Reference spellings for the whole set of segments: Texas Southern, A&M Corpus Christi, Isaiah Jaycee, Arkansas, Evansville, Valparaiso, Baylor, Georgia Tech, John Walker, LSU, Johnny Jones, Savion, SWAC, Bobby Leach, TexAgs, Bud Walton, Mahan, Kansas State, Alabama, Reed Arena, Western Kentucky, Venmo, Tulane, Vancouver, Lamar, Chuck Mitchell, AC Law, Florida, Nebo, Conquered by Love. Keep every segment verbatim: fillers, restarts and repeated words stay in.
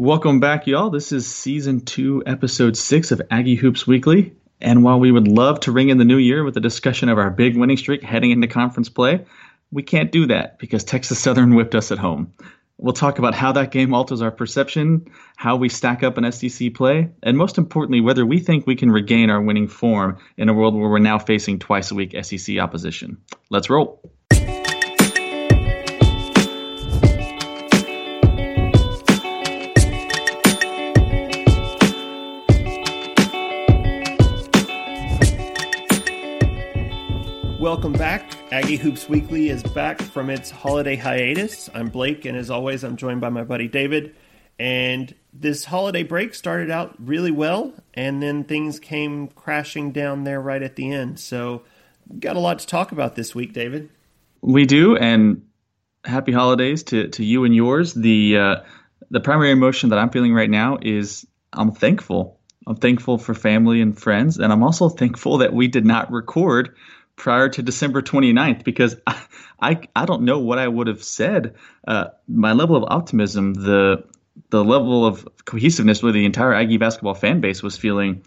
Welcome back, y'all. This is Season two, Episode six of Aggie Hoops Weekly. And while we would love to ring in the new year with a discussion of our big winning streak heading into conference play, we can't do that because Texas Southern whipped us at home. We'll talk about how that game alters our perception, how we stack up in S E C play, and most importantly, whether we think we can regain our winning form in a world where we're now facing twice-a-week S E C opposition. Let's roll. Welcome back. Aggie Hoops Weekly is back from its holiday hiatus. I'm Blake, and as always, I'm joined by my buddy David. And this holiday break started out really well, and then things came crashing down there right at the end. So we've got a lot to talk about this week, David. We do, and happy holidays to, to you and yours. The, uh, the primary emotion that I'm feeling right now is I'm thankful. I'm thankful for family and friends, and I'm also thankful that we did not record prior to December twenty-ninth, because I, I I don't know what I would have said. Uh, my level of optimism, the the level of cohesiveness with the entire Aggie basketball fan base was feeling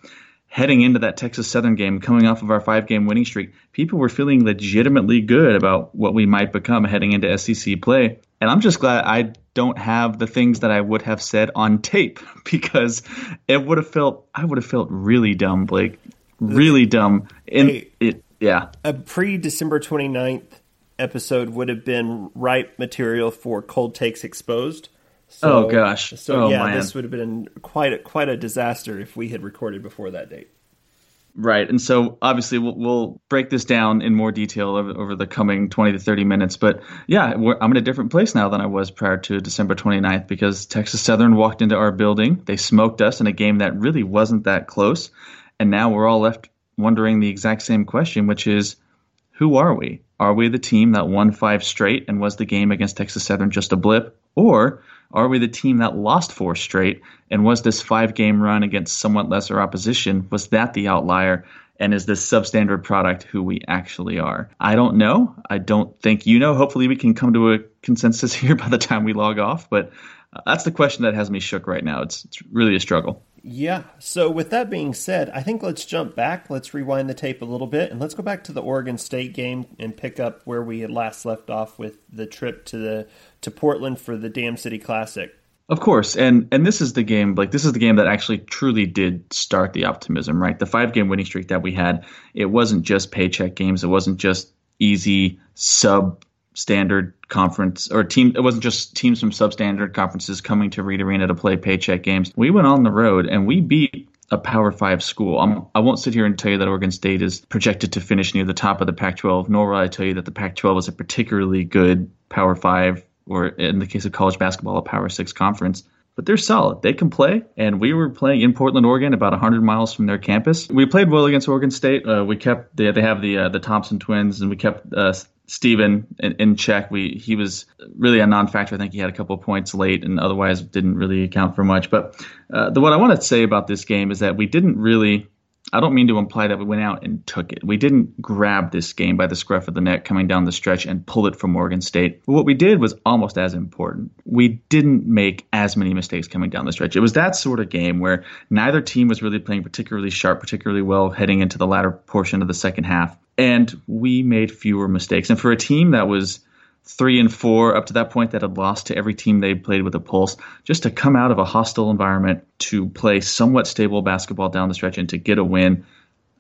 heading into that Texas Southern game, coming off of our five-game winning streak. People were feeling legitimately good about what we might become heading into S E C play. And I'm just glad I don't have the things that I would have said on tape, because it would have felt I would have felt really dumb, Blake. Really dumb. And hey. it Yeah. A pre-December twenty-ninth episode would have been ripe material for Cold Takes Exposed. So, oh, gosh. So, oh, yeah, man. This would have been quite a, quite a disaster if we had recorded before that date. Right. And so, obviously, we'll, we'll break this down in more detail over, over the coming twenty to thirty minutes. But, yeah, we're, I'm in a different place now than I was prior to December twenty-ninth, because Texas Southern walked into our building. They smoked us in a game that really wasn't that close. And now we're all left wondering the exact same question, which is, who are we? Are we the team that won five straight, and was the game against Texas Southern just a blip? Or are we the team that lost four straight, and was this five-game run against somewhat lesser opposition, was that the outlier, and is this substandard product who we actually are? I don't know. I don't think you know. Hopefully we can come to a consensus here by the time we log off, but that's the question that has me shook right now. It's, it's really a struggle. Yeah. So with that being said, I think let's jump back. Let's rewind the tape a little bit, and let's go back to the Oregon State game and pick up where we had last left off with the trip to the to Portland for the Dam City Classic. Of course. And and this is the game, like this is the game that actually truly did start the optimism, right? The five-game winning streak that we had, it wasn't just paycheck games. It wasn't just easy sub standard conference or team. It wasn't just teams from substandard conferences coming to Reed Arena to play paycheck games. We went on the road and we beat a Power Five school. I'm, I won't sit here and tell you that Oregon State is projected to finish near the top of the Pac twelve, nor will I tell you that the Pac twelve is a particularly good Power Five, or in the case of college basketball, a Power Six conference. But they're solid. They can play. And we were playing in Portland, Oregon, about one hundred miles from their campus. We played well against Oregon State. Uh, we kept they, they have the uh, the Thompson twins, and we kept uh, Steven in, in check. We He was really a non-factor. I think he had a couple of points late and otherwise didn't really account for much. But uh, the what I want to say about this game is that we didn't really – I don't mean to imply that we went out and took it. We didn't grab this game by the scruff of the neck coming down the stretch and pull it from Oregon State. But what we did was almost as important. We didn't make as many mistakes coming down the stretch. It was that sort of game where neither team was really playing particularly sharp, particularly well heading into the latter portion of the second half. And we made fewer mistakes. And for a team that was three and four up to that point, that had lost to every team they played with a pulse, just to come out of a hostile environment, to play somewhat stable basketball down the stretch and to get a win.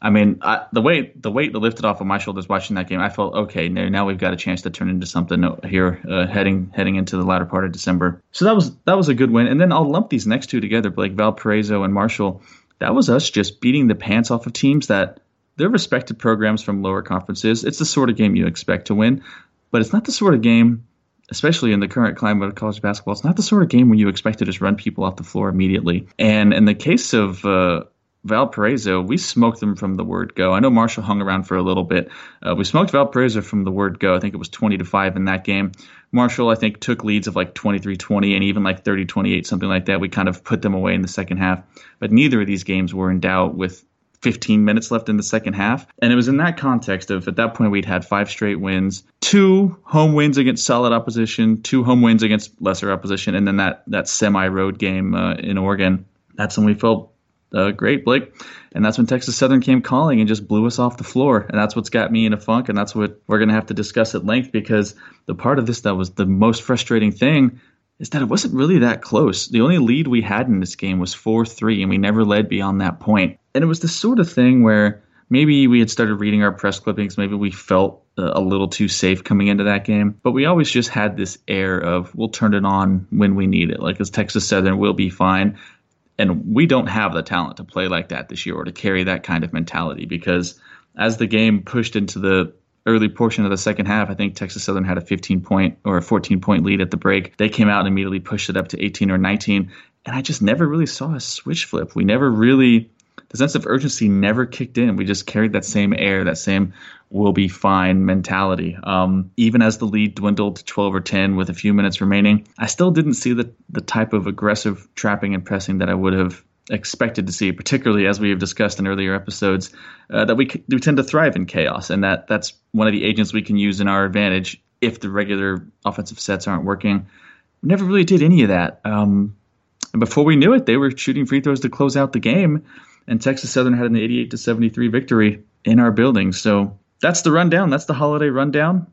I mean, I, the weight the weight that lifted off of my shoulders watching that game, I felt, okay, now, now we've got a chance to turn into something here uh, heading heading into the latter part of December. So that was that was a good win. And then I'll lump these next two together, Blake, Valparaiso and Marshall. That was us just beating the pants off of teams that they're respected programs from lower conferences. It's the sort of game you expect to win. But it's not the sort of game especially in the current climate of college basketball, it's not the sort of game where you expect to just run people off the floor immediately. And in the case of uh, Valparaiso, we smoked them from the word go. I know Marshall hung around for a little bit. Uh, we smoked Valparaiso from the word go. I think it was twenty to five in that game. Marshall, I think, took leads of like twenty-three twenty and even like thirty twenty-eight, something like that. We kind of put them away in the second half. But neither of these games were in doubt with fifteen minutes left in the second half. And it was in that context of, at that point, we'd had five straight wins, two home wins against solid opposition, two home wins against lesser opposition, and then that, that semi-road game uh, in Oregon. That's when we felt Uh, great, Blake. And that's when Texas Southern came calling and just blew us off the floor. And that's what's got me in a funk. And that's what we're going to have to discuss at length, because the part of this that was the most frustrating thing is that it wasn't really that close. The only lead we had in this game was four three, and we never led beyond that point. And it was the sort of thing where maybe we had started reading our press clippings. Maybe we felt uh, a little too safe coming into that game. But we always just had this air of, we'll turn it on when we need it. Like, it's Texas Southern, we'll be fine. And we don't have the talent to play like that this year or to carry that kind of mentality, because as the game pushed into the early portion of the second half, I think Texas Southern had a fifteen-point or a fourteen-point lead at the break. They came out and immediately pushed it up to eighteen or nineteen, and I just never really saw a switch flip. We never really – the sense of urgency never kicked in. We just carried that same air, that same we'll be fine mentality. Um, even as the lead dwindled to twelve or ten with a few minutes remaining, I still didn't see the, the type of aggressive trapping and pressing that I would have expected to see, particularly as we have discussed in earlier episodes, uh, that we, we tend to thrive in chaos. And that that's one of the agents we can use in our advantage if the regular offensive sets aren't working. We never really did any of that. Um, and before we knew it, they were shooting free throws to close out the game. And Texas Southern had an eighty-eight to seventy-three victory in our building. So that's the rundown. That's the holiday rundown.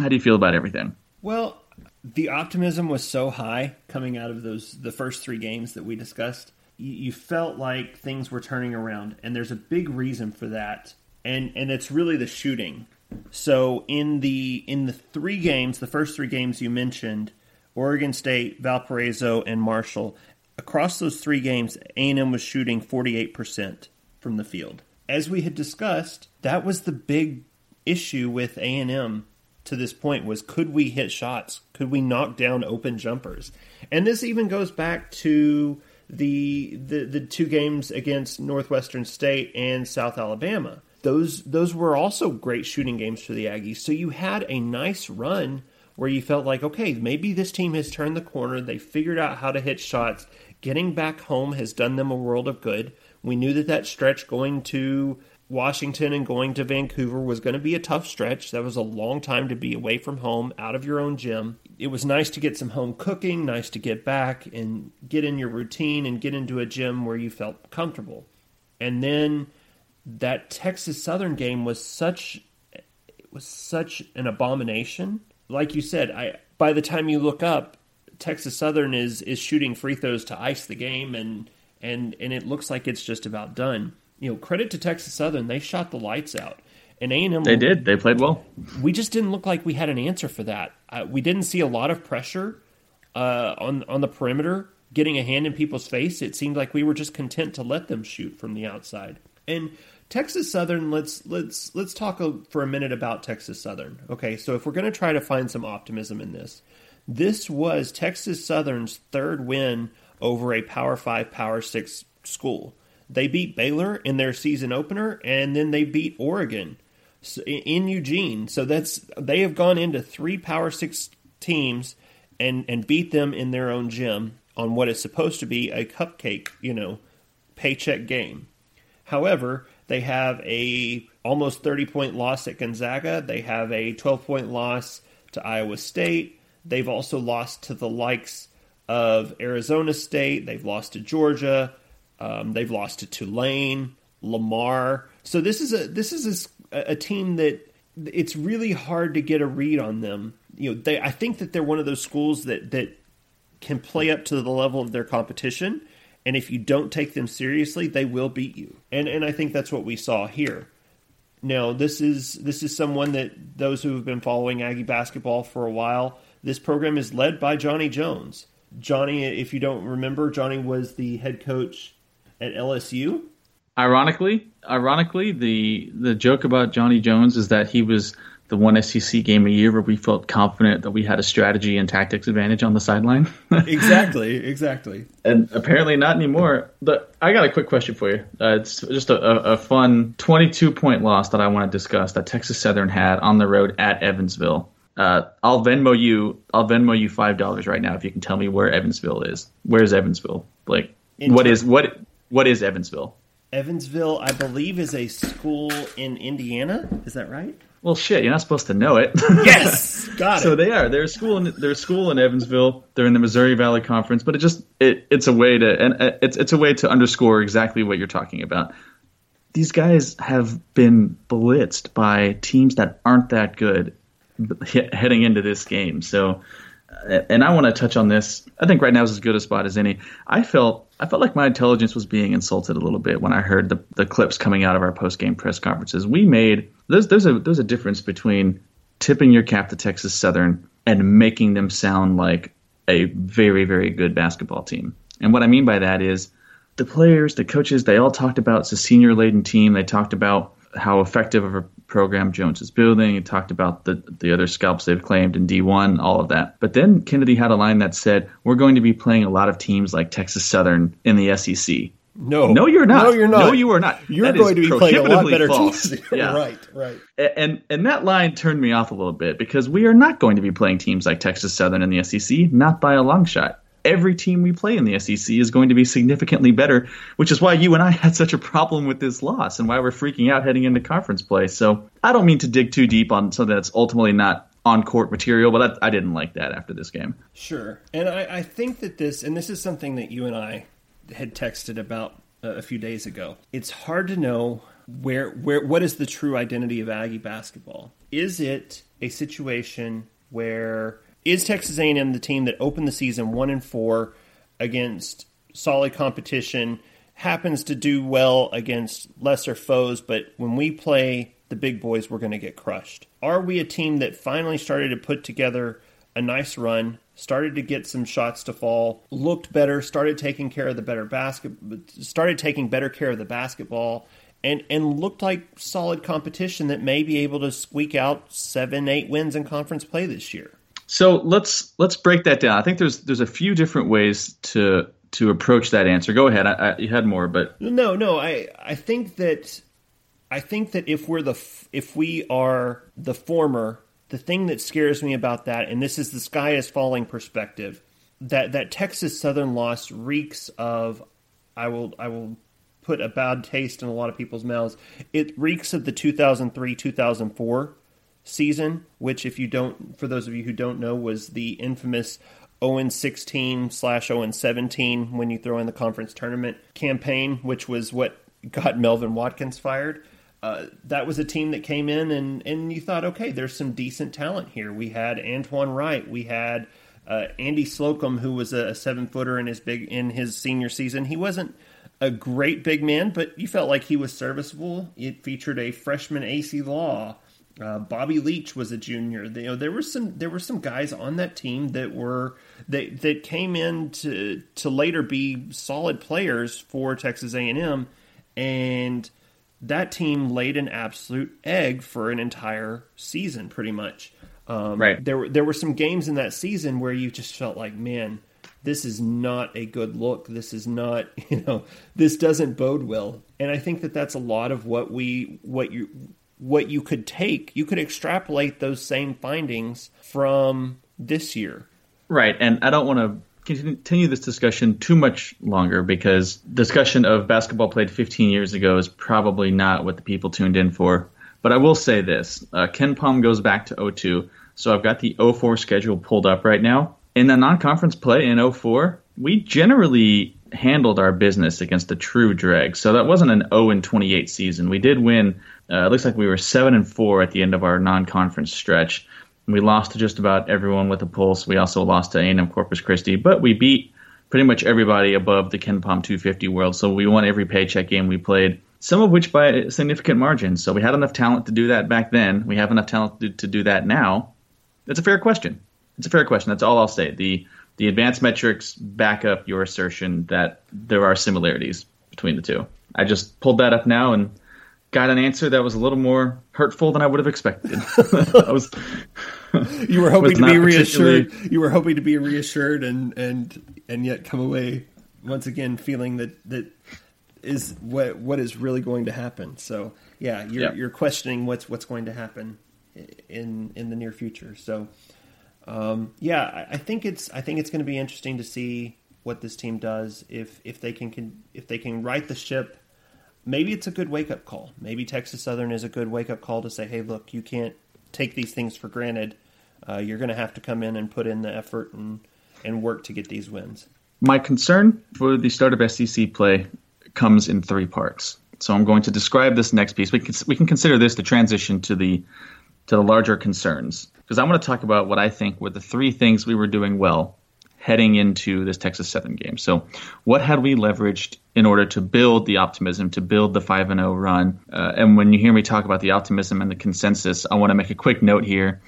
How do you feel about everything? Well, the optimism was so high coming out of those the first three games that we discussed. You felt like things were turning around, and there's a big reason for that, and and it's really the shooting. So in the in the three games, the first three games you mentioned, Oregon State, Valparaiso, and Marshall, across those three games, A and M was shooting forty-eight percent from the field. As we had discussed, that was the big issue with A and M to this point, was could we hit shots? Could we knock down open jumpers? And this even goes back to the the, the two games against Northwestern State and South Alabama. Those, those were also great shooting games for the Aggies. So you had a nice run where you felt like, okay, maybe this team has turned the corner. They figured out how to hit shots. Getting back home has done them a world of good. We knew that that stretch going to Washington and going to Vancouver was going to be a tough stretch. That was a long time to be away from home, out of your own gym. It was nice to get some home cooking, nice to get back and get in your routine and get into a gym where you felt comfortable. And then that Texas Southern game was such it was such an abomination. Like you said, I by the time you look up, Texas Southern is is shooting free throws to ice the game, and And and it looks like it's just about done. You know, credit to Texas Southern, they shot the lights out. And A and M, they did. They played well. We just didn't look like we had an answer for that. Uh, we didn't see a lot of pressure uh, on on the perimeter, getting a hand in people's face. It seemed like we were just content to let them shoot from the outside. And Texas Southern, let's let's let's talk a, for a minute about Texas Southern. Okay, so if we're going to try to find some optimism in this, this was Texas Southern's third win over a Power five, Power six school. They beat Baylor in their season opener, and then they beat Oregon in Eugene. So that's they have gone into three Power six teams and, and beat them in their own gym on what is supposed to be a cupcake, you know, paycheck game. However, they have a almost thirty-point loss at Gonzaga. They have a twelve-point loss to Iowa State. They've also lost to the likes of Arizona State. They've lost to Georgia. Um, they've lost to Tulane, Lamar. So this is a this is a, a team that it's really hard to get a read on them. You know, they I think that they're one of those schools that that can play up to the level of their competition, and if you don't take them seriously, they will beat you. And and I think that's what we saw here. Now this is this is someone that those who have been following Aggie basketball for a while. This program is led by Johnny Jones. Johnny, if you don't remember, Johnny was the head coach at L S U. Ironically, ironically, the the joke about Johnny Jones is that he was the one S E C game a year where we felt confident that we had a strategy and tactics advantage on the sideline. Exactly, exactly. And apparently not anymore. But I got a quick question for you. Uh, it's just a, a fun twenty-two point loss that I want to discuss that Texas Southern had on the road at Evansville. Uh, I'll Venmo you. I'll Venmo you five dollars right now if you can tell me where Evansville is. Where's Evansville? Like, in what is what? What is Evansville? Evansville, I believe, is a school in Indiana. Is that right? Well, shit, you're not supposed to know it. Yes, got it. So they are. They're a school. In, they're a school in Evansville. They're in the Missouri Valley Conference. But it just it, it's a way to and it's it's a way to underscore exactly what you're talking about. These guys have been blitzed by teams that aren't that good he, heading into this game. So, and I want to touch on this. I think right now is as good a spot as any. I felt I felt like my intelligence was being insulted a little bit when I heard the the clips coming out of our post game press conferences. We made. There's there's a there's a difference between tipping your cap to Texas Southern and making them sound like a very, very good basketball team. And what I mean by that is the players, the coaches, they all talked about it's a senior-laden team. They talked about how effective of a program Jones is building. They talked about the, the other scalps they've claimed in D one, all of that. But then Kennedy had a line that said, we're going to be playing a lot of teams like Texas Southern in the S E C. No, no, you're not. No, you're not. No, you are not. You're that going to be playing a lot better false. Teams. Yeah. Right, right. And and that line turned me off a little bit because we are not going to be playing teams like Texas Southern in the S E C, not by a long shot. Every team we play in the S E C is going to be significantly better, which is why you and I had such a problem with this loss and why we're freaking out heading into conference play. So I don't mean to dig too deep on something that's ultimately not on court material, but I, I didn't like that after this game. Sure. And I, I think that this, and this is something that you and I had texted about a few days ago. It's hard to know where where what is the true identity of Aggie basketball. Is it a situation where is Texas A and M the team that opened the season one and four against solid competition, happens to do well against lesser foes, but when we play the big boys, we're going to get crushed? Are we a team that finally started to put together a nice run, started to get some shots to fall, looked better, started taking care of the better basket, started taking better care of the basketball, and, and looked like solid competition that may be able to squeak out seven, eight wins in conference play this year? So let's let's break that down. I think there's there's a few different ways to to approach that answer. Go ahead. I, I, you had more, but no, no. I I think that I think that if we're the if we are the former. The thing that scares me about that, and this is the sky is falling perspective, that, that Texas Southern loss reeks of, I will I will put a bad taste in a lot of people's mouths, it reeks of the two thousand three two thousand four season, which if you don't, for those of you who don't know, was the infamous oh and sixteen slash oh and seventeen when you throw in the conference tournament campaign, which was what got Melvin Watkins fired. Uh, that was a team that came in and, and you thought, okay, there's some decent talent here. We had Antoine Wright. We had uh, Andy Slocum, who was a, a seven-footer in his big in his senior season. He wasn't a great big man, but you felt like he was serviceable. It featured a freshman A C Law. Uh, Bobby Leach was a junior. They, you know, there were some there were some guys on that team that were that that came in to to later be solid players for Texas A and M, and that team laid an absolute egg for an entire season, pretty much. Um, right. There were there were some games in that season where you just felt like, man, this is not a good look. This is not, you know, this doesn't bode well. And I think that that's a lot of what we what you what you could take. You could extrapolate those same findings from this year. Right. And I don't want to continue this discussion too much longer because discussion of basketball played fifteen years ago is probably not what the people tuned in for. But I will say this. Uh, KenPom goes back to oh two, so I've got the oh four schedule pulled up right now. In the non-conference play in oh four, we generally handled our business against the true drag. So that wasn't an oh and twenty-eight season. We did win. Uh, it looks like we were seven and four at the end of our non-conference stretch. We lost to just about everyone with a pulse. We also lost to A and M Corpus Christi, but we beat pretty much everybody above the KenPom two fifty world. So we won every paycheck game we played, some of which by a significant margin. So we had enough talent to do that back then. We have enough talent to, to do that now. That's a fair question. It's a fair question. That's all I'll say. The the advanced metrics back up your assertion that there are similarities between the two. I just pulled that up now and got an answer that was a little more hurtful than I would have expected. I was You were hoping to be reassured. You were hoping to be reassured and and and yet come away once again feeling that that is what what is really going to happen. So yeah, you're yeah. you're questioning what's what's going to happen in in the near future. So um, yeah, I, I think it's I think it's going to be interesting to see what this team does if if they can, can if they can right the ship. Maybe it's a good wake-up call. Maybe Texas Southern is a good wake-up call to say, hey, look, you can't take these things for granted. Uh, you're going to have to come in and put in the effort and, and work to get these wins. My concern for the start of S E C play comes in three parts. So I'm going to describe this next piece. We can, we can consider this the transition to the, to the larger concerns, because I want to talk about what I think were the three things we were doing well heading into this Texas Southern game. So what had we leveraged in order to build the optimism, to build the five and oh run? Uh, and when you hear me talk about the optimism and the consensus, I want to make a quick note here.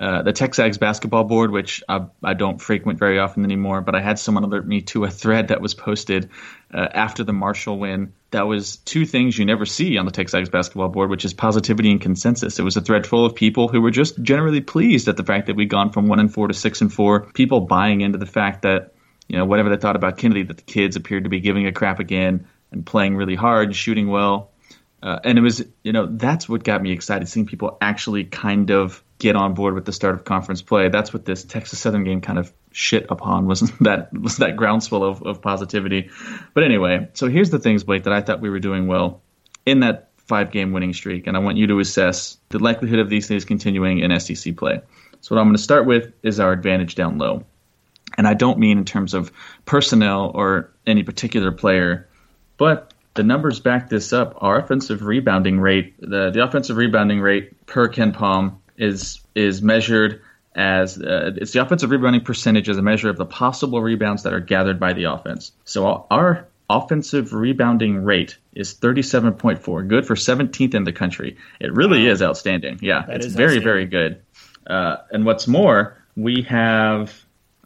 Uh, the TexAgs basketball board, which I, I don't frequent very often anymore, but I had someone alert me to a thread that was posted uh, after the Marshall win. That was two things you never see on the TexAgs basketball board, which is positivity and consensus. It was a thread full of people who were just generally pleased at the fact that we'd gone from one and four to six and four. People buying into the fact that, you know, whatever they thought about Kennedy, that the kids appeared to be giving a crap again and playing really hard and shooting well. Uh, and it was, you know, that's what got me excited, seeing people actually kind of get on board with the start of conference play. That's what this Texas Southern game kind of shit upon, was that was that groundswell of, of positivity. But anyway, so here's the things, Blake, that I thought we were doing well in that five-game winning streak, and I want you to assess the likelihood of these things continuing in S E C play. So what I'm going to start with is our advantage down low. And I don't mean in terms of personnel or any particular player, but the numbers back this up. Our offensive rebounding rate, the, the offensive rebounding rate per KenPom is is measured as uh, it's the offensive rebounding percentage as a measure of the possible rebounds that are gathered by the offense. So our offensive rebounding rate is thirty-seven point four, good for seventeenth in the country. It really wow. is outstanding. Yeah, that it's very, very good. Uh, and what's more, we have.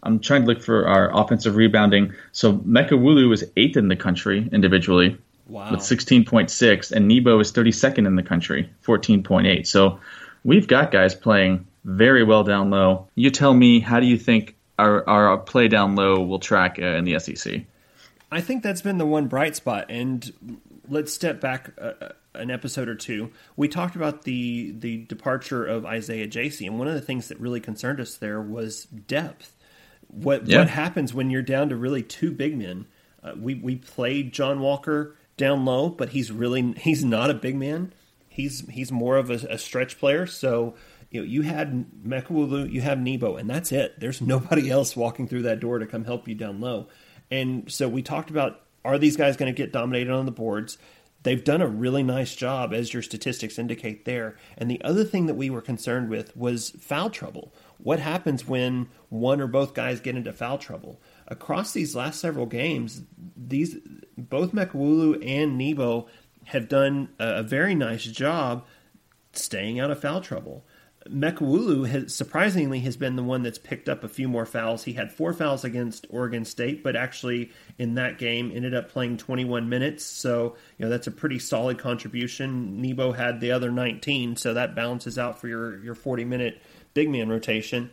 I'm trying to look for our offensive rebounding. So Mekwulu is eighth in the country individually. Wow. With sixteen point six, and Nebo is thirty-second in the country, fourteen point eight. So we've got guys playing very well down low. You tell me, how do you think our, our play down low will track uh, in the S E C? I think that's been the one bright spot. And let's step back uh, an episode or two. We talked about the, the departure of Isaiah Jaycee, and one of the things that really concerned us there was depth. What yeah. what happens when you're down to really two big men? Uh, we, we played John Walker down low, but he's really he's not a big man. He's he's more of a, a stretch player. So you know, you had Mekwulu, you have Nebo, and that's it. There's nobody else walking through that door to come help you down low. And so we talked about, are these guys going to get dominated on the boards? They've done a really nice job, as your statistics indicate there. And the other thing that we were concerned with was foul trouble. What happens when one or both guys get into foul trouble? Across these last several games, these both Mekwulu and Nebo have done a, a very nice job staying out of foul trouble. Mekwulu has, surprisingly, has been the one that's picked up a few more fouls. He had four fouls against Oregon State, but actually in that game ended up playing twenty-one minutes. So, you know, that's a pretty solid contribution. Nebo had the other nineteen, so that balances out for your, your forty-minute big man rotation.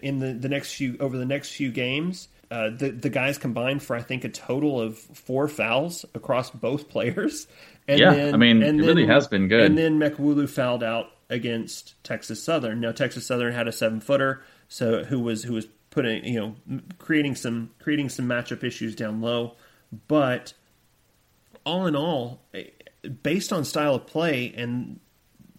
In the, the next few over the next few games, uh, the, the guys combined for, I think, a total of four fouls across both players. And yeah, then, I mean, and it then, really has been good. And then Mekwulu fouled out against Texas Southern. Now Texas Southern had a seven-footer, so who was who was putting you know creating some creating some matchup issues down low. But all in all, based on style of play and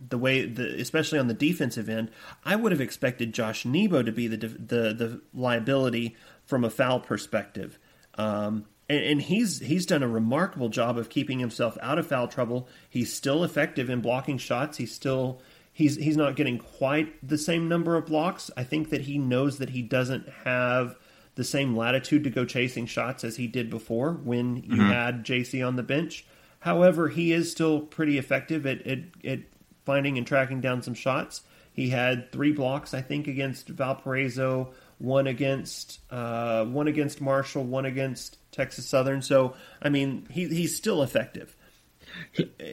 the way, the, especially on the defensive end, I would have expected Josh Nebo to be the the the liability from a foul perspective. Um, And, and he's he's done a remarkable job of keeping himself out of foul trouble. He's still effective in blocking shots. He's still he's he's not getting quite the same number of blocks. I think that he knows that he doesn't have the same latitude to go chasing shots as he did before when you mm-hmm. had Jaycee on the bench. However, he is still pretty effective at, at at finding and tracking down some shots. He had three blocks, I think, against Valparaiso, one against uh, one against Marshall, one against Texas Southern. So, I mean, he he's still effective.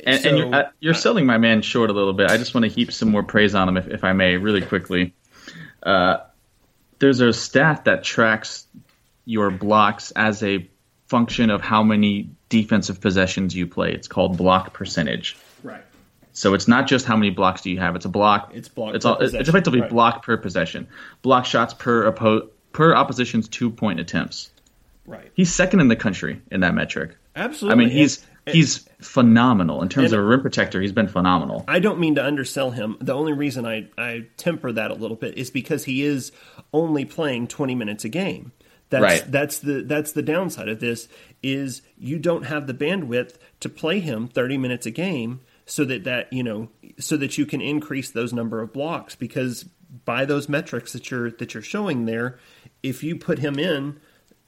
And, so, and you're, you're selling my man short a little bit. I just want to heap some more praise on him, if, if I may, really quickly. Uh, there's a stat that tracks your blocks as a function of how many defensive possessions you play. It's called block percentage. Right. So it's not just how many blocks do you have. It's a block. It's block. It's, all, it's effectively right. block per possession. Block shots per oppo- per opposition's two-point attempts. Right. He's second in the country in that metric. Absolutely. I mean, he's and, he's and, phenomenal in terms of a rim protector. He's been phenomenal. I don't mean to undersell him. The only reason I, I temper that a little bit is because he is only playing twenty minutes a game. That's right. that's the that's the downside of this is you don't have the bandwidth to play him thirty minutes a game so that, that you know so that you can increase those number of blocks, because by those metrics that you're that you're showing there, if you put him in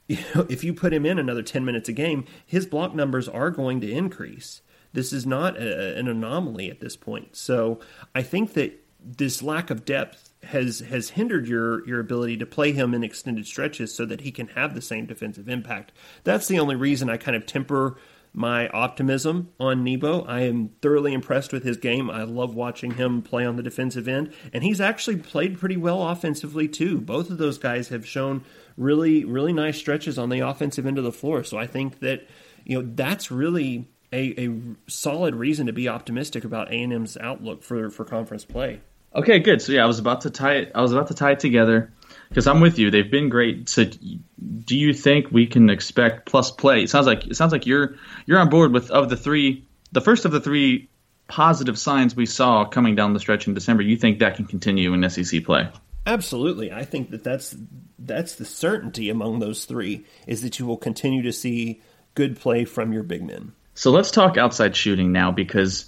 you know, if you put him in another ten minutes a game, his block numbers are going to increase. This is not a, an anomaly at this point. So I think that this lack of depth has has hindered your your ability to play him in extended stretches so that he can have the same defensive impact. That's the only reason I kind of temper my optimism on Nebo. I am thoroughly impressed with his game. I love watching him play on the defensive end, and he's actually played pretty well offensively too. Both of those guys have shown really really nice stretches on the offensive end of the floor. So I think that you know that's really a, a solid reason to be optimistic about A and M's outlook for for conference play. Okay, good. So yeah, I was about to tie it. I was about to tie it together because I'm with you. They've been great. So, do you think we can expect plus play? It sounds like it sounds like you're you're on board with of the three, the first of the three positive signs we saw coming down the stretch in December. You think that can continue in S E C play? Absolutely. I think that that's that's the certainty among those three is that you will continue to see good play from your big men. So let's talk outside shooting now, because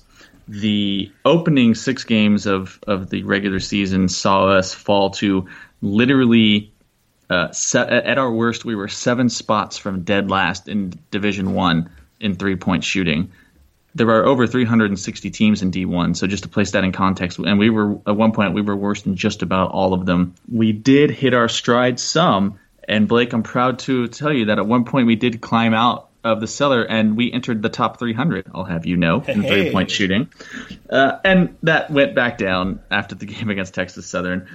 the opening six games of, of the regular season saw us fall to literally uh, set, at our worst. We were seven spots from dead last in Division One in three point shooting. There are over three hundred sixty teams in D one, so just to place that in context, and we were at one point we were worse than just about all of them. We did hit our stride some, and Blake, I'm proud to tell you that at one point we did climb out of the cellar, and we entered the top three hundred, I'll have you know, in three-point hey. shooting. Uh, and that went back down after the game against Texas Southern.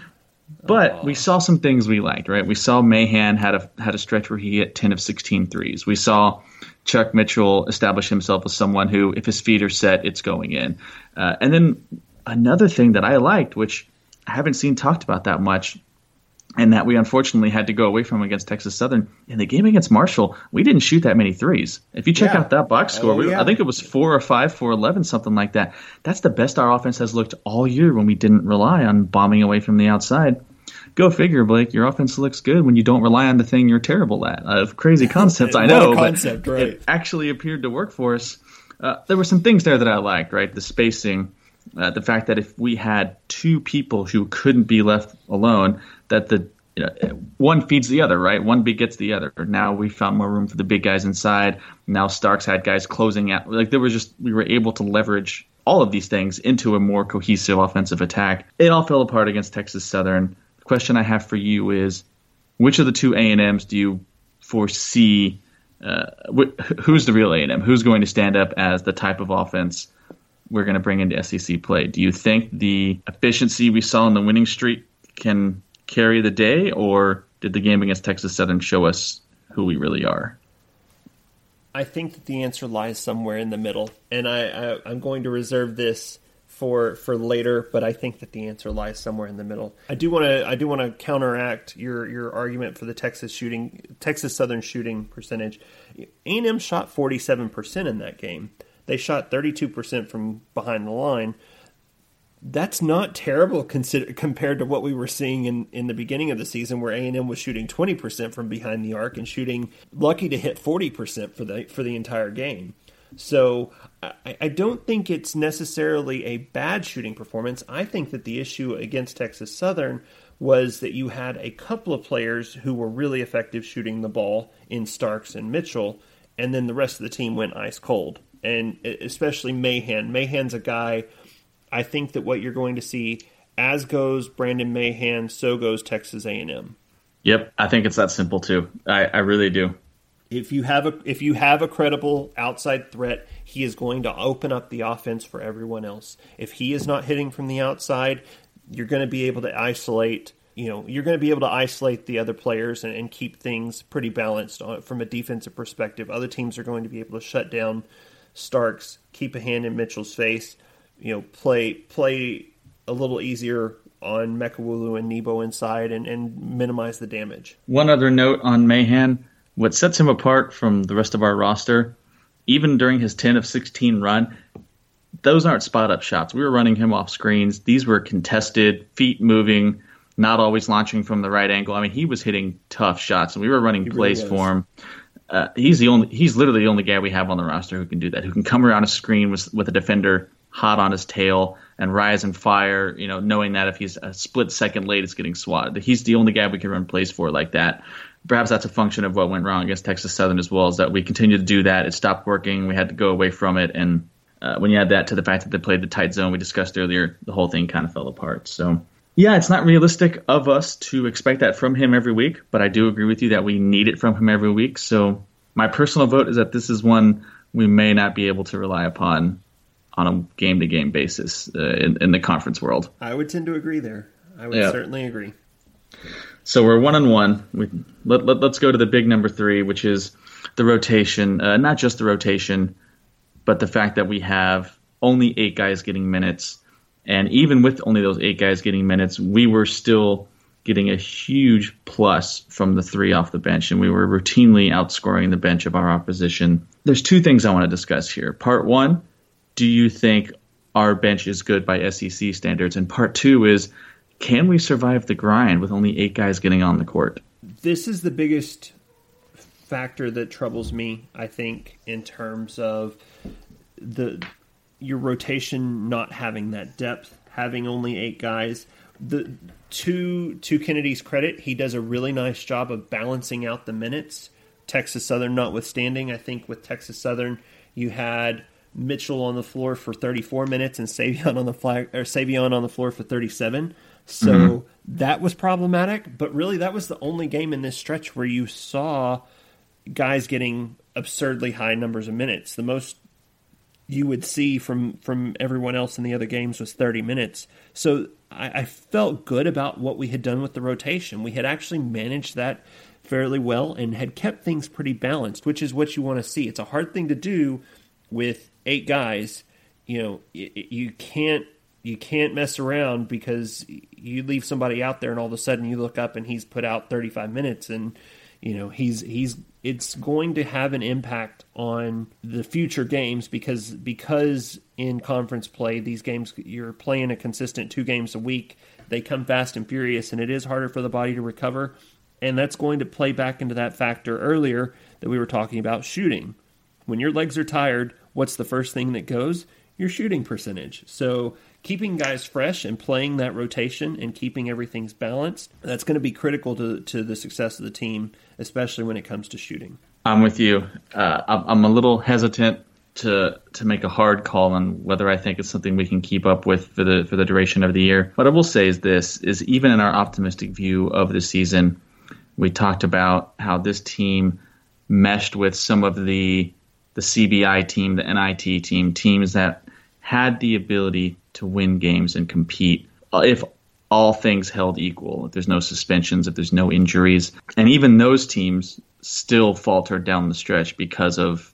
But Aww. we saw some things we liked, right? We saw Mahan had a had a stretch where he hit ten of sixteen threes. We saw Chuck Mitchell establish himself as someone who, if his feet are set, it's going in. Uh, and then another thing that I liked, which I haven't seen talked about that much, and that we unfortunately had to go away from against Texas Southern. In the game against Marshall, we didn't shoot that many threes. If you check yeah. out that box score, oh, we, yeah. I think it was four or five, four eleven, something like that. That's the best our offense has looked all year when we didn't rely on bombing away from the outside. Go figure, Blake. Your offense looks good when you don't rely on the thing you're terrible at. Uh, crazy concepts, I know, concept, but right. it actually appeared to work for us. Uh, there were some things there that I liked, right? The spacing. Uh, the fact that if we had two people who couldn't be left alone, that the you know, one feeds the other, right? One begets the other. Now we found more room for the big guys inside. Now Starks had guys closing out. Like there was just we were able to leverage all of these things into a more cohesive offensive attack. It all fell apart against Texas Southern. The question I have for you is, which of the two A and M's do you foresee? Uh, wh- who's the real A and M? Who's going to stand up as the type of offense we're going to bring into S E C play? Do you think the efficiency we saw in the winning streak can carry the day, or did the game against Texas Southern show us who we really are? I think that the answer lies somewhere in the middle, and I, I, I'm going to reserve this for for later. But I think that the answer lies somewhere in the middle. I do want to I do want to counteract your your argument for the Texas shooting Texas Southern shooting percentage. A and M shot forty-seven percent in that game. They shot thirty-two percent from behind the line. That's not terrible consider, compared to what we were seeing in, in the beginning of the season, where A and M was shooting twenty percent from behind the arc and shooting lucky to hit forty percent for the for the entire game. So I, I don't think it's necessarily a bad shooting performance. I think that the issue against Texas Southern was that you had a couple of players who were really effective shooting the ball in Starks and Mitchell, and then the rest of the team went ice cold. And especially Mahan. Mahan's a guy, I think that what you're going to see, as goes Brandon Mahan, so goes Texas A and M. Yep, I think it's that simple too. I, I really do. If you have a if you have a credible outside threat, he is going to open up the offense for everyone else. If he is not hitting from the outside, you're going to be able to isolate. You know, you're going to be able to isolate the other players and, and keep things pretty balanced on, from a defensive perspective. Other teams are going to be able to shut down Starks, keep a hand in Mitchell's face. You know, play play a little easier on Mekwulu and Nebo inside and, and minimize the damage. One other note on Mahan. What sets him apart from the rest of our roster, even during his ten of sixteen run, those aren't spot-up shots. We were running him off screens. These were contested, feet moving, not always launching from the right angle. I mean, he was hitting tough shots, and we were running he plays really for him. Uh, he's the only, he's literally the only guy we have on the roster who can do that, who can come around a screen with, with a defender hot on his tail and rise and fire, you know, knowing that if he's a split second late, it's getting swatted. He's the only guy we can run plays for like that. Perhaps that's a function of what went wrong against Texas Southern as well, is that we continued to do that. It stopped working. We had to go away from it. And uh, when you add that to the fact that they played the tight zone we discussed earlier, the whole thing kind of fell apart. So, yeah, it's not realistic of us to expect that from him every week, but I do agree with you that we need it from him every week. So my personal vote is that this is one we may not be able to rely upon on a game-to-game basis uh, in, in the conference world. I would tend to agree there. I would yeah. certainly agree. So we're one on one. We, let, let, let's go to the big number three, which is the rotation. Uh, not just the rotation, but the fact that we have only eight guys getting minutes. And even with only those eight guys getting minutes, we were still getting a huge plus from the three off the bench. And we were routinely outscoring the bench of our opposition. There's two things I want to discuss here. Part one, do you think our bench is good by S E C standards? And part two is, can we survive the grind with only eight guys getting on the court? This is the biggest factor that troubles me, I think, in terms of the your rotation not having that depth, having only eight guys. The to to Kennedy's credit, he does a really nice job of balancing out the minutes. Texas Southern notwithstanding, I think with Texas Southern, you had Mitchell on the floor for thirty-four minutes and Savion on the fly, or Savion on the floor for thirty-seven. So mm-hmm. that was problematic, but really that was the only game in this stretch where you saw guys getting absurdly high numbers of minutes. The most you would see from, from everyone else in the other games was thirty minutes. So I, I felt good about what we had done with the rotation. We had actually managed that fairly well and had kept things pretty balanced, which is what you want to see. It's a hard thing to do with eight guys. You know, it, it, you can't, You can't mess around because you leave somebody out there and all of a sudden you look up and he's put out thirty-five minutes and, you know, he's he's it's going to have an impact on the future games because because in conference play, these games, you're playing a consistent two games a week. They come fast and furious and it is harder for the body to recover. And that's going to play back into that factor earlier that we were talking about shooting. When your legs are tired, what's the first thing that goes? Your shooting percentage. So keeping guys fresh and playing that rotation and keeping everything's balanced, that's going to be critical to to the success of the team, especially when it comes to shooting. I'm with you. Uh, I'm a little hesitant to to make a hard call on whether I think it's something we can keep up with for the for the duration of the year. What I will say is this, is even in our optimistic view of the season, we talked about how this team meshed with some of the, the C B I team, the N I T team, teams that had the ability to win games and compete if all things held equal, if there's no suspensions, if there's no injuries. And even those teams still faltered down the stretch because of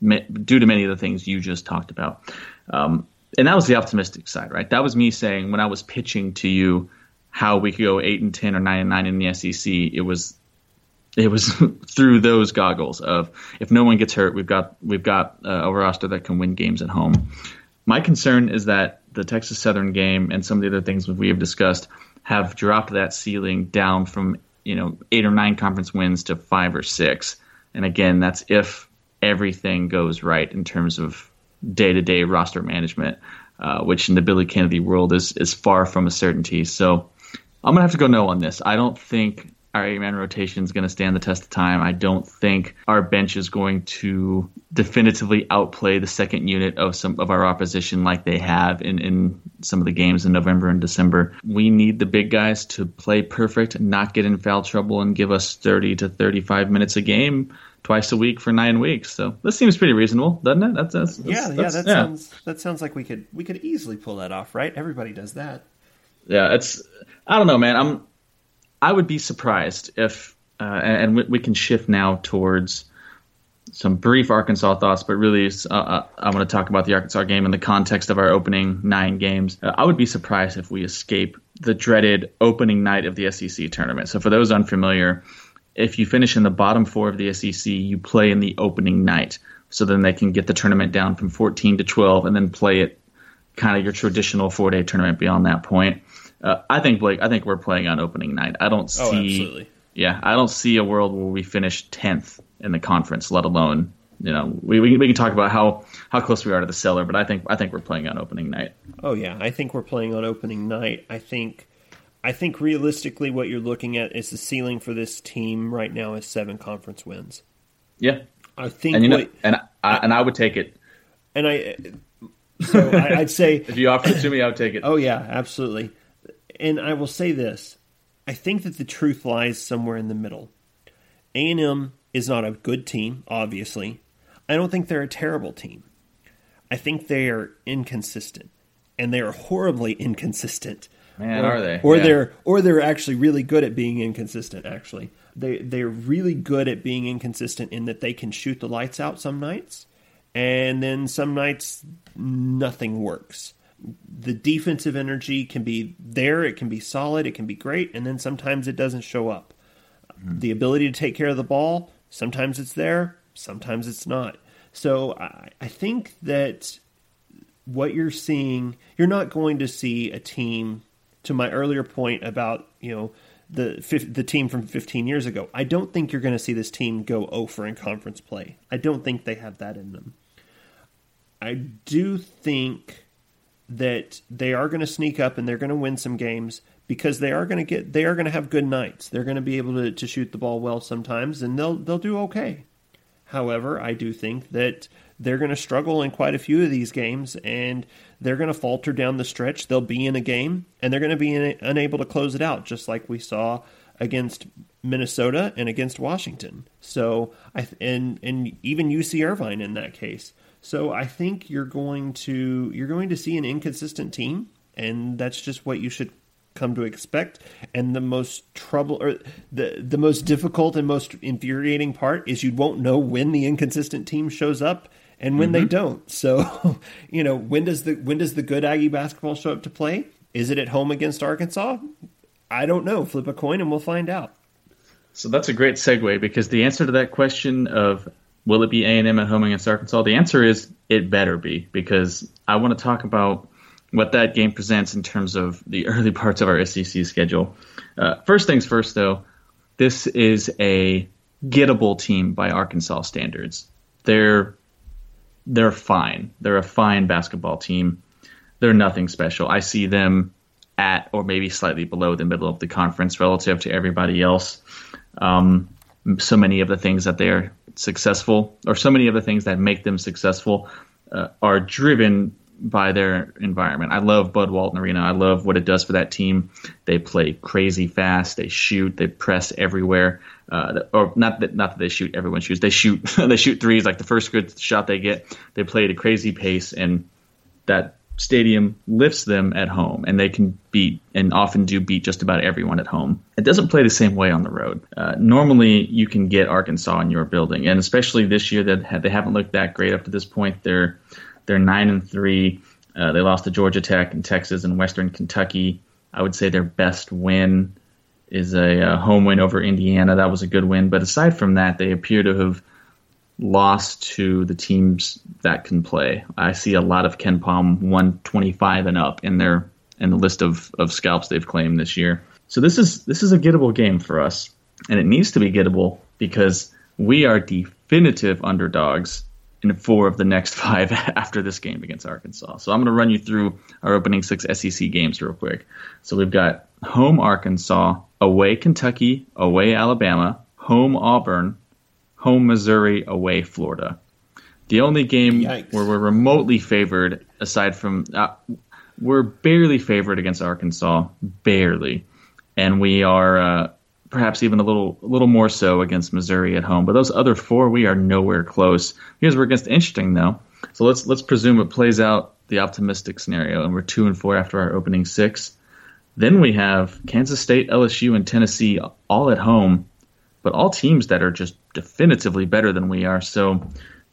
due to many of the things you just talked about. Um, and that was the optimistic side, right? That was me saying when I was pitching to you how we could go eight and ten or nine and nine in the S E C, it was it was through those goggles of if no one gets hurt, we've got, we've got uh, a roster that can win games at home. My concern is that the Texas Southern game and some of the other things we have discussed have dropped that ceiling down from, you know, eight or nine conference wins to five or six. And again, that's if everything goes right in terms of day-to-day roster management, uh, which in the Billy Kennedy world is is far from a certainty. So I'm going to have to go no on this. I don't think our eight-man rotation is going to stand the test of time. I don't think our bench is going to definitively outplay the second unit of some of our opposition like they have in, in some of the games in November and December. We need the big guys to play perfect, not get in foul trouble, and give us thirty to thirty-five minutes a game twice a week for nine weeks. So this seems pretty reasonable, doesn't it? That's, that's, that's yeah, that's, yeah. That yeah. sounds that sounds like we could we could easily pull that off, right? Everybody does that. Yeah, it's I don't know, man. I'm I would be surprised if, uh, and, and we, we can shift now towards some brief Arkansas thoughts, but really uh, I want to talk about the Arkansas game in the context of our opening nine games. Uh, I would be surprised if we escape the dreaded opening night of the S E C tournament. So for those unfamiliar, if you finish in the bottom four of the S E C, you play in the opening night. So then they can get the tournament down from fourteen to twelve and then play it kind of your traditional four-day tournament beyond that point. Uh, I think, Blake, I think we're playing on opening night. I don't see, oh, absolutely. yeah, I don't see a world where we finish tenth in the conference, let alone, you know, we we, we can talk about how, how close we are to the cellar, but I think I think we're playing on opening night. Oh yeah, I think we're playing on opening night. I think I think realistically, what you're looking at is the ceiling for this team right now is seven conference wins. Yeah, I think, and you know, what, and I, and I would take it. And I, so I I'd say if you offered it to me, I would take it. Oh yeah, absolutely. And I will say this. I think that the truth lies somewhere in the middle. A and M is not a good team, obviously. I don't think they're a terrible team. I think they are inconsistent. And they are horribly inconsistent. Man, or, are they? Or yeah. they're or they're actually really good at being inconsistent, actually. They they're really good at being inconsistent in that they can shoot the lights out some nights, and then some nights nothing works. The defensive energy can be there, it can be solid, it can be great, and then sometimes it doesn't show up. Mm-hmm. The ability to take care of the ball, sometimes it's there, sometimes it's not. So I, I think that what you're seeing, you're not going to see a team, to my earlier point about, you know, the the team from fifteen years ago, I don't think you're going to see this team go oh for in conference play. I don't think they have that in them. I do think that they are going to sneak up and they're going to win some games because they are going to get they are going to have good nights. They're going to be able to, to shoot the ball well sometimes, and they'll they'll do okay. However, I do think that they're going to struggle in quite a few of these games, and they're going to falter down the stretch. They'll be in a game, and they're going to be in, unable to close it out, just like we saw against Minnesota and against Washington. So I and and even U C Irvine in that case. So I think you're going to you're going to see an inconsistent team, and that's just what you should come to expect. And the most trouble or the the most difficult and most infuriating part is you won't know when the inconsistent team shows up and when mm-hmm. they don't. So, you know, when does the when does the good Aggie basketball show up to play? Is it at home against Arkansas? I don't know. Flip a coin and we'll find out. So that's a great segue, because the answer to that question of will it be A and M at home against Arkansas? The answer is it better be, because I want to talk about what that game presents in terms of the early parts of our S E C schedule. Uh, first things first, though, this is a gettable team by Arkansas standards. They're they're fine. They're a fine basketball team. They're nothing special. I see them at or maybe slightly below the middle of the conference relative to everybody else. Um, so many of the things that they're successful, or so many of the things that make them successful, uh, are driven by their environment. I love Bud Walton Arena. I love what it does for that team. They play crazy fast. They shoot. They press everywhere. Uh, or not that not that they shoot. Everyone shoots. They shoot. They shoot threes. Like the first good shot they get, they play at a crazy pace, and that stadium lifts them at home, and they can beat and often do beat just about everyone at home. It doesn't play the same way on the road. Uh, normally you can get Arkansas in your building, and especially this year that they haven't looked that great up to this point. They're they're nine and three. Uh, they lost to Georgia Tech and Texas and Western Kentucky. I would say their best win is a, a home win over Indiana. That was a good win, but aside from that, they appear to have lost to the teams that can play. I see a lot of KenPom one twenty-five and up in their in the list of, of scalps they've claimed this year. So this is this is a gettable game for us, and it needs to be gettable because we are definitive underdogs in four of the next five after this game against Arkansas. So I'm going to run you through our opening six S E C games real quick. So we've got home Arkansas, away Kentucky, away Alabama, home Auburn, home Missouri, away Florida. The only game Yikes. where we're remotely favored, aside from uh, we're barely favored against Arkansas, barely, and we are uh, perhaps even a little a little more so against Missouri at home. But those other four, we are nowhere close. Here's where it gets interesting, though. So let's let's presume it plays out the optimistic scenario, and we're two and four after our opening six. Then we have Kansas State, L S U, and Tennessee all at home, but all teams that are just definitively better than we are. So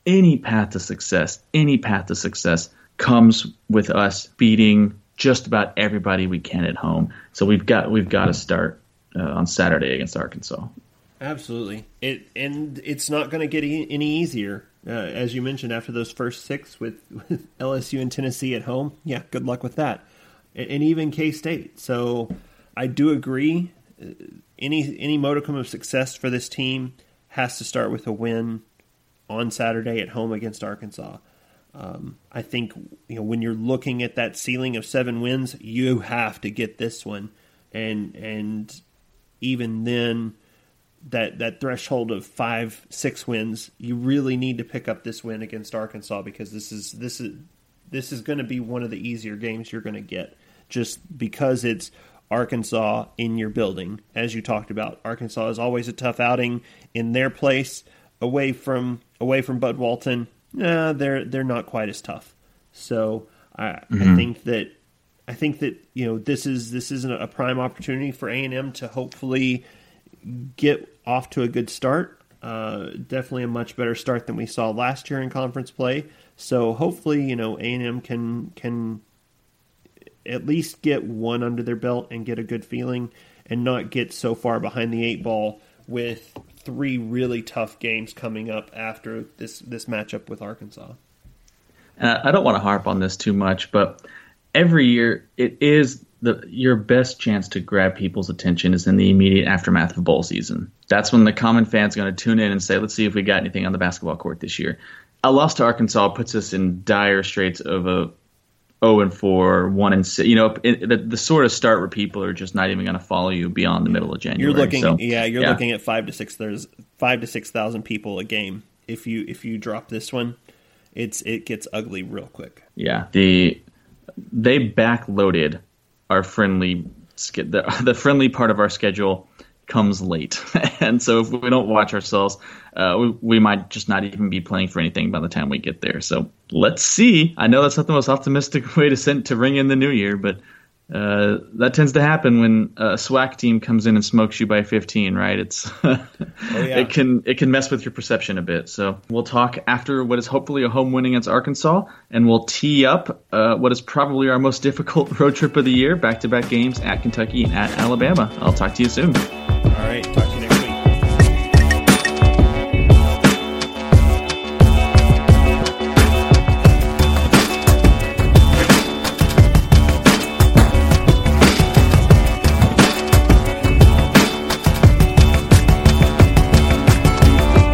any path to success, any path to success comes with us beating just about everybody we can at home. So we've got we've got to start uh, on Saturday against Arkansas. Absolutely, it and it's not going to get e- any easier. Uh, as you mentioned, after those first six with, with L S U and Tennessee at home, yeah, good luck with that. And even K-State. So I do agree. Any any modicum of success for this team has to start with a win on Saturday at home against Arkansas. Um, I think you know when you're looking at that ceiling of seven wins, you have to get this one, and and even then, that that threshold of five six wins, you really need to pick up this win against Arkansas because this is this is this is going to be one of the easier games you're going to get. Just because it's Arkansas in your building, as you talked about. Arkansas is always a tough outing in their place, away from away from Bud Walton. Nah, they're they're not quite as tough. So I, mm-hmm. I think that I think that you know this is this is a prime opportunity for A and M to hopefully get off to a good start. Uh, definitely a much better start than we saw last year in conference play. So hopefully, you know, A and M can can. at least get one under their belt and get a good feeling and not get so far behind the eight ball with three really tough games coming up after this, this matchup with Arkansas. And I don't want to harp on this too much, but every year it is the your best chance to grab people's attention is in the immediate aftermath of bowl season. That's when the common fan's going to tune in and say, let's see if we got anything on the basketball court this year. A loss to Arkansas puts us in dire straits of a oh and four, one and six, you know, it, the, the sort of start where people are just not even going to follow you beyond the middle of January. You're looking, so, yeah, you're yeah. looking at five to six. There's five to six thousand people a game. If you if you drop this one, it's it gets ugly real quick. Yeah, the they backloaded our friendly the, the friendly part of our schedule comes late, and so if we don't watch ourselves, uh, we we might just not even be playing for anything by the time we get there. So. Let's see. I know that's not the most optimistic way to send to ring in the new year, but uh, that tends to happen when a SWAC team comes in and smokes you by fifteen, right? It's oh, yeah. it can it can mess with your perception a bit. So we'll talk after what is hopefully a home win against Arkansas, and we'll tee up uh, what is probably our most difficult road trip of the year, back-to-back games at Kentucky and at Alabama. I'll talk to you soon. All right. Talk to you.